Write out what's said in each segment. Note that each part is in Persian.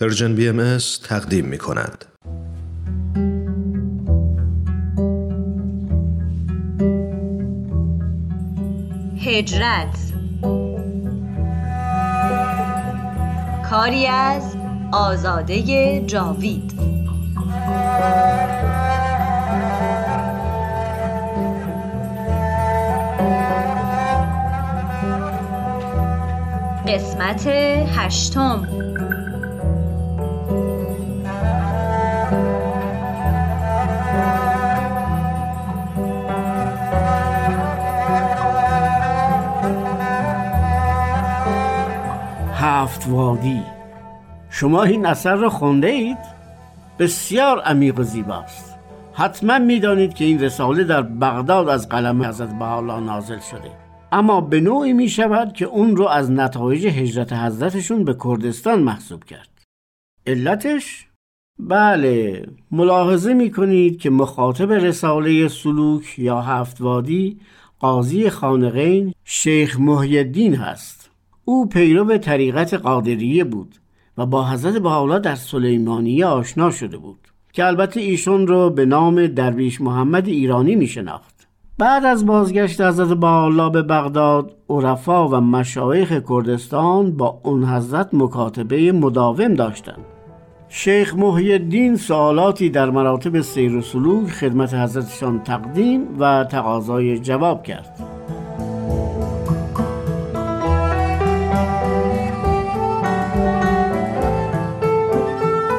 پرژن BMS تقدیم می کند. هجرت، کاری از آزاده جاوید. قسمت 8. هفت وادی. شما این اثر رو خونده اید؟ بسیار عمیق و زیباست. حتما میدانید که این رساله در بغداد از قلم حضرت بهاءالله نازل شده، اما به نوعی می شود که اون رو از نتایج هجرت حضرتشون به کردستان محسوب کرد. علتش؟ بله، ملاحظه می کنید که مخاطب رساله سلوک یا هفت وادی قاضی خانقین شیخ محی الدین هست. او پیرو طریقت قادریه بود و با حضرت بهاءالله در سلیمانیه آشنا شده بود که البته ایشون رو به نام درویش محمد ایرانی می شناخت. بعد از بازگشت حضرت بهاءالله به بغداد، عرفا و مشایخ کردستان با اون حضرت مکاتبه مداوم داشتند. شیخ محی الدین سوالاتی در مراتب سیر و سلوک خدمت حضرتشان تقدیم و تقاضای جواب کرد.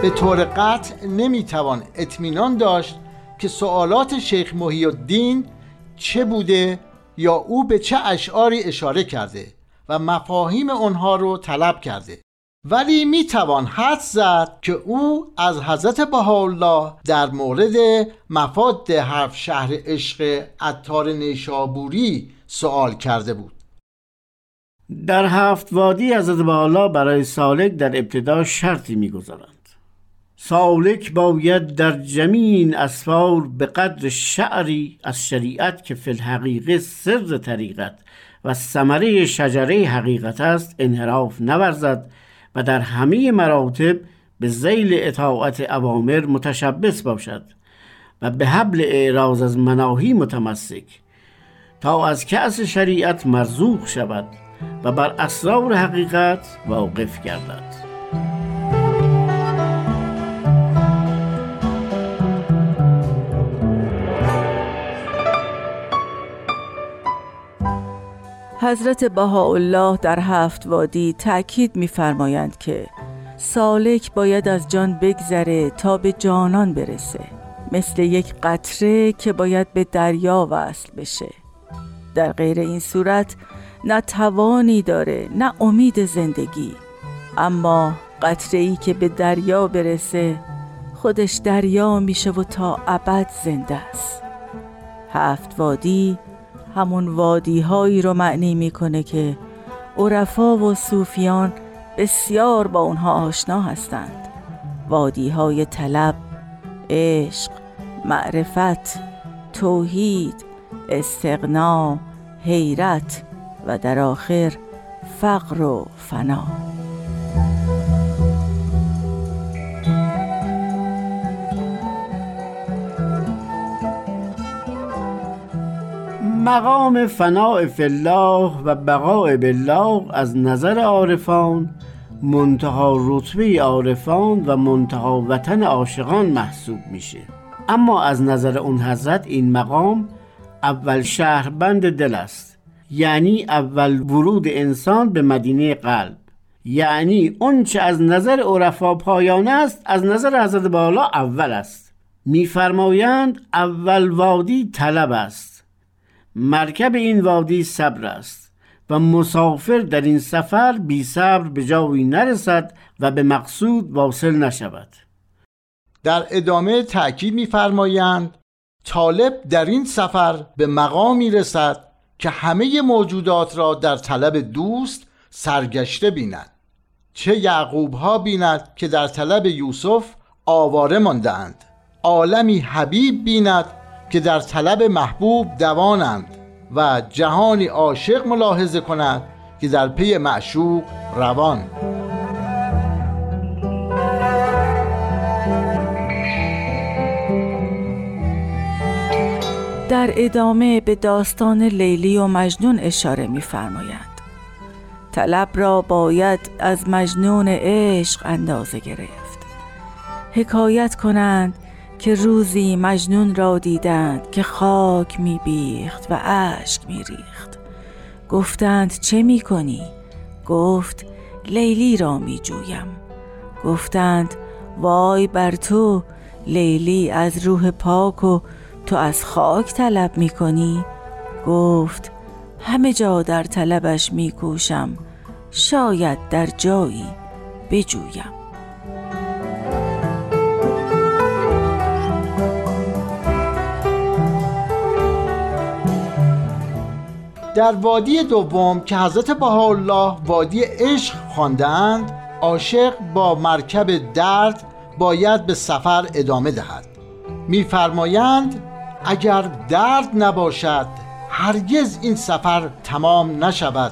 به طور قطع نمیتوان اطمینان داشت که سوالات شیخ محی الدین چه بوده یا او به چه اشعاری اشاره کرده و مفاهیم آنها رو طلب کرده، ولی میتوان حدس زد که او از حضرت بهاءالله در مورد مفاد 7 شهر عشق عطار نیشابوری سوال کرده بود. در هفت وادی حضرت بهاءالله برای سالک در ابتدا شرطی میگذارند: سالک باید در جمین اسفار به قدر شعری از شریعت که فی الحقیقه سر طریقت و ثمره شجره حقیقت است انحراف نورزد و در همه مراتب به ذیل اطاعت اوامر متشبث باشد و به حبل اعراض از مناهی متمسک تا از کأس شریعت مرزوق شود و بر اسرار حقیقت واقف گردد. حضرت بهاءالله در هفت وادی تأکید می‌فرمایند که سالک باید از جان بگذره تا به جانان برسه، مثل یک قطره که باید به دریا وصل بشه. در غیر این صورت نه توانی داره نه امید زندگی، اما قطره‌ای که به دریا برسه خودش دریا میشه و تا ابد زنده است. هفت وادی همون وادی هایی رو معنی میکنه که عرفا و صوفیان بسیار با اونها آشنا هستند. وادی های طلب، عشق، معرفت، توحید، استغنا، حیرت و در آخر فقر و فنا. مقام فناء فی الله و بقاء بالله از نظر عارفان منتهی رتبه عارفان و منتهی وطن عاشقان محسوب میشه، اما از نظر اون حضرت این مقام اول شهربند دل است، یعنی اول ورود انسان به مدینه قلب، یعنی اون چه از نظر عرفا پایانه است از نظر حضرت بهاءالله اول است. میفرمایند اول وادی طلب است، مرکب این وادی صبر است و مسافر در این سفر بی صبر به جایی نرسد و به مقصود واصل نشود. در ادامه تأکید می‌فرمایند طالب در این سفر به مقامی رسد که همه موجودات را در طلب دوست سرگشته بیند، چه یعقوب ها بیند که در طلب یوسف آواره ماندند، عالمی حبیب بیند که در طلب محبوب دوانند و جهانی عاشق ملاحظه کند که در پی معشوق روان. در ادامه به داستان لیلی و مجنون اشاره می‌فرمایند. طلب را باید از مجنون عشق اندازه گرفت. حکایت کنند که روزی مجنون را دیدند که خاک می‌بیخت و اشک می‌ریخت. گفتند چه می‌کنی؟ گفت لیلی را می‌جویم. گفتند وای بر تو، لیلی از روح پاک و تو از خاک طلب می‌کنی؟ گفت همه جا در طلبش می‌کوشم، شاید در جایی بجویم. در وادی دوم که حضرت بهاءالله وادی عشق خواندند، عاشق با مرکب درد باید به سفر ادامه دهد. می‌فرمایند اگر درد نباشد هرگز این سفر تمام نشود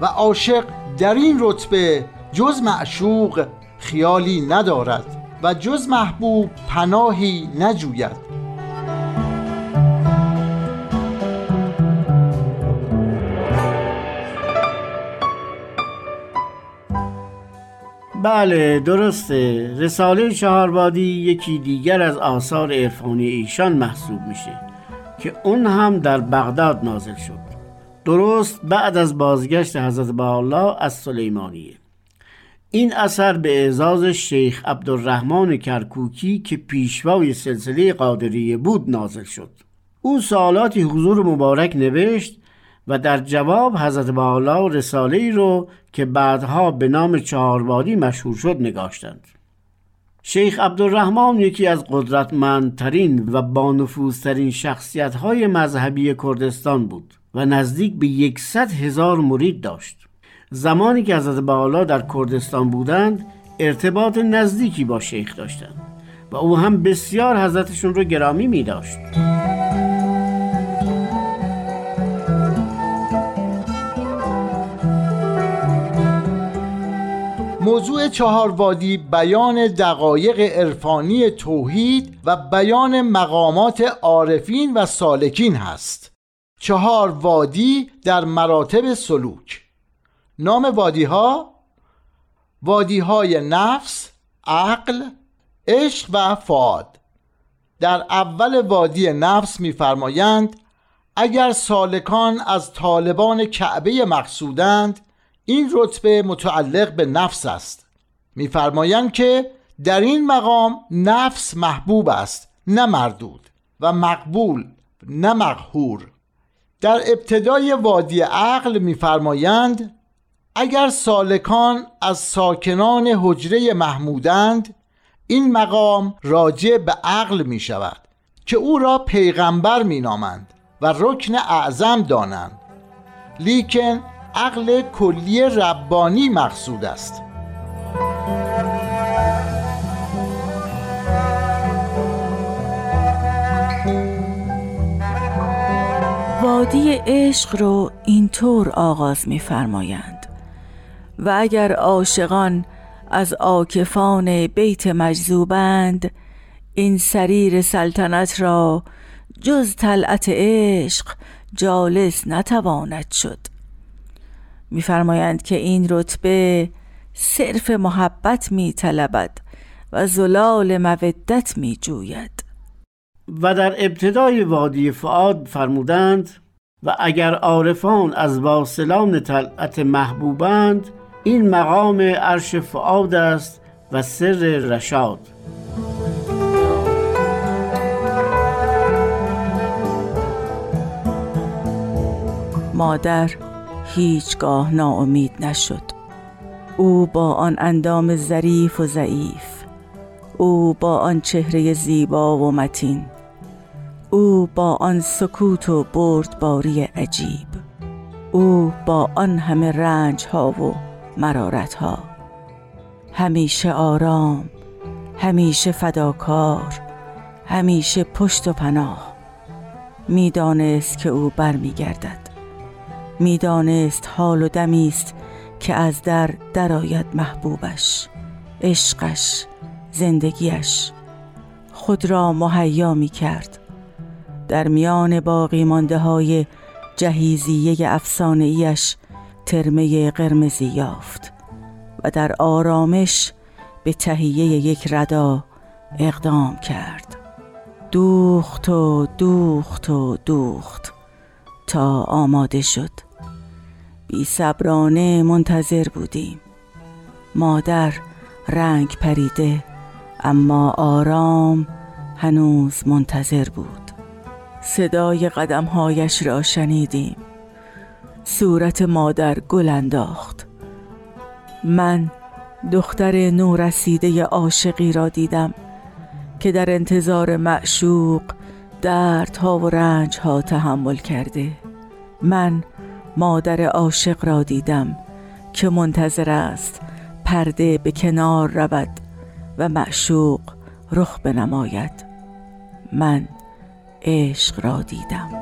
و عاشق در این رتبه جز معشوق خیالی ندارد و جز محبوب پناهی نجوید. بله درسته، رساله چهاربادی یکی دیگر از آثار عرفانی ایشان محسوب میشه که اون هم در بغداد نازل شد، درست بعد از بازگشت حضرت بهاءالله از سلیمانیه. این اثر به اعزاز شیخ عبدالرحمن کرکوکی که پیشوای سلسله قادریه بود نازل شد. او سوالاتی حضور مبارک نوشت و در جواب حضرت بهاءالله رساله‌ای رو که بعدها به نام چهاربادی مشهور شد نگاشتند. شیخ عبدالرحمن یکی از قدرتمندترین و بانفوذترین شخصیت‌های مذهبی کردستان بود و نزدیک به 100,000 مرید داشت. زمانی که حضرت بهاءالله در کردستان بودند، ارتباط نزدیکی با شیخ داشتند و او هم بسیار حضرتشون رو گرامی می‌داشت. موضوع چهاربادی بیان دقایق عرفانی توحید و بیان مقامات عارفین و سالکین هست. چهاربادی در مراتب سلوک. نام وادی‌ها: وادی‌های نفس، عقل، عشق و فاد. در اول وادی نفس می‌فرمایند اگر سالکان از طالبان کعبه مقصودند، این رتبه متعلق به نفس است. می‌فرمایند که در این مقام نفس محبوب است نه مردود و مقبول نه مقهور. در ابتدای وادی عقل می‌فرمایند اگر سالکان از ساکنان حجره محمودند، این مقام راجع به عقل می‌شود که او را پیغمبر می‌نامند و رکن اعظم دانند، لیکن عقل کلی ربانی مقصود است. وادی عشق رو اینطور آغاز می‌فرمایند: و اگر عاشقان از عاکفان بیت مجذوبند، این سریر سلطنت را جز طلعت عشق جالس نتواند شد. می‌فرمایند که این رتبه صرف محبت می‌طلبد و زلال مودت می‌جوید. و در ابتدای وادی فؤاد فرمودند و اگر عارفان از واصلان طلعت محبوبند، این مقام عرش فؤاد است و سر رشاد. مادر هیچگاه ناامید نشد. او با آن اندام ظریف و ضعیف، او با آن چهره زیبا و متین، او با آن سکوت و بردباری عجیب، او با آن همه رنج ها و مرارت ها، همیشه آرام، همیشه فداکار، همیشه پشت و پناه، میدانست که او برمیگردد. میدانست حال و دمیست که از در آید محبوبش، عشقش، زندگیش. خود را مهیا می کرد در میان باقی مانده های جهیزیه افسانه‌ایش ترمه قرمزی یافت و در آرامش به تهیه یک ردا اقدام کرد. دوخت و دوخت و دوخت تا آماده شد. بی صبرانه منتظر بودیم. مادر رنگ پریده اما آرام هنوز منتظر بود. صدای قدمهایش را شنیدیم. صورت مادر گل انداخت. من دختر نورسیده عاشقی را دیدم که در انتظار معشوق دردها و رنجها تحمل کرده. من مادر عاشق را دیدم که منتظر است پرده به کنار رود و معشوق رخ بنماید. من عشق را دیدم.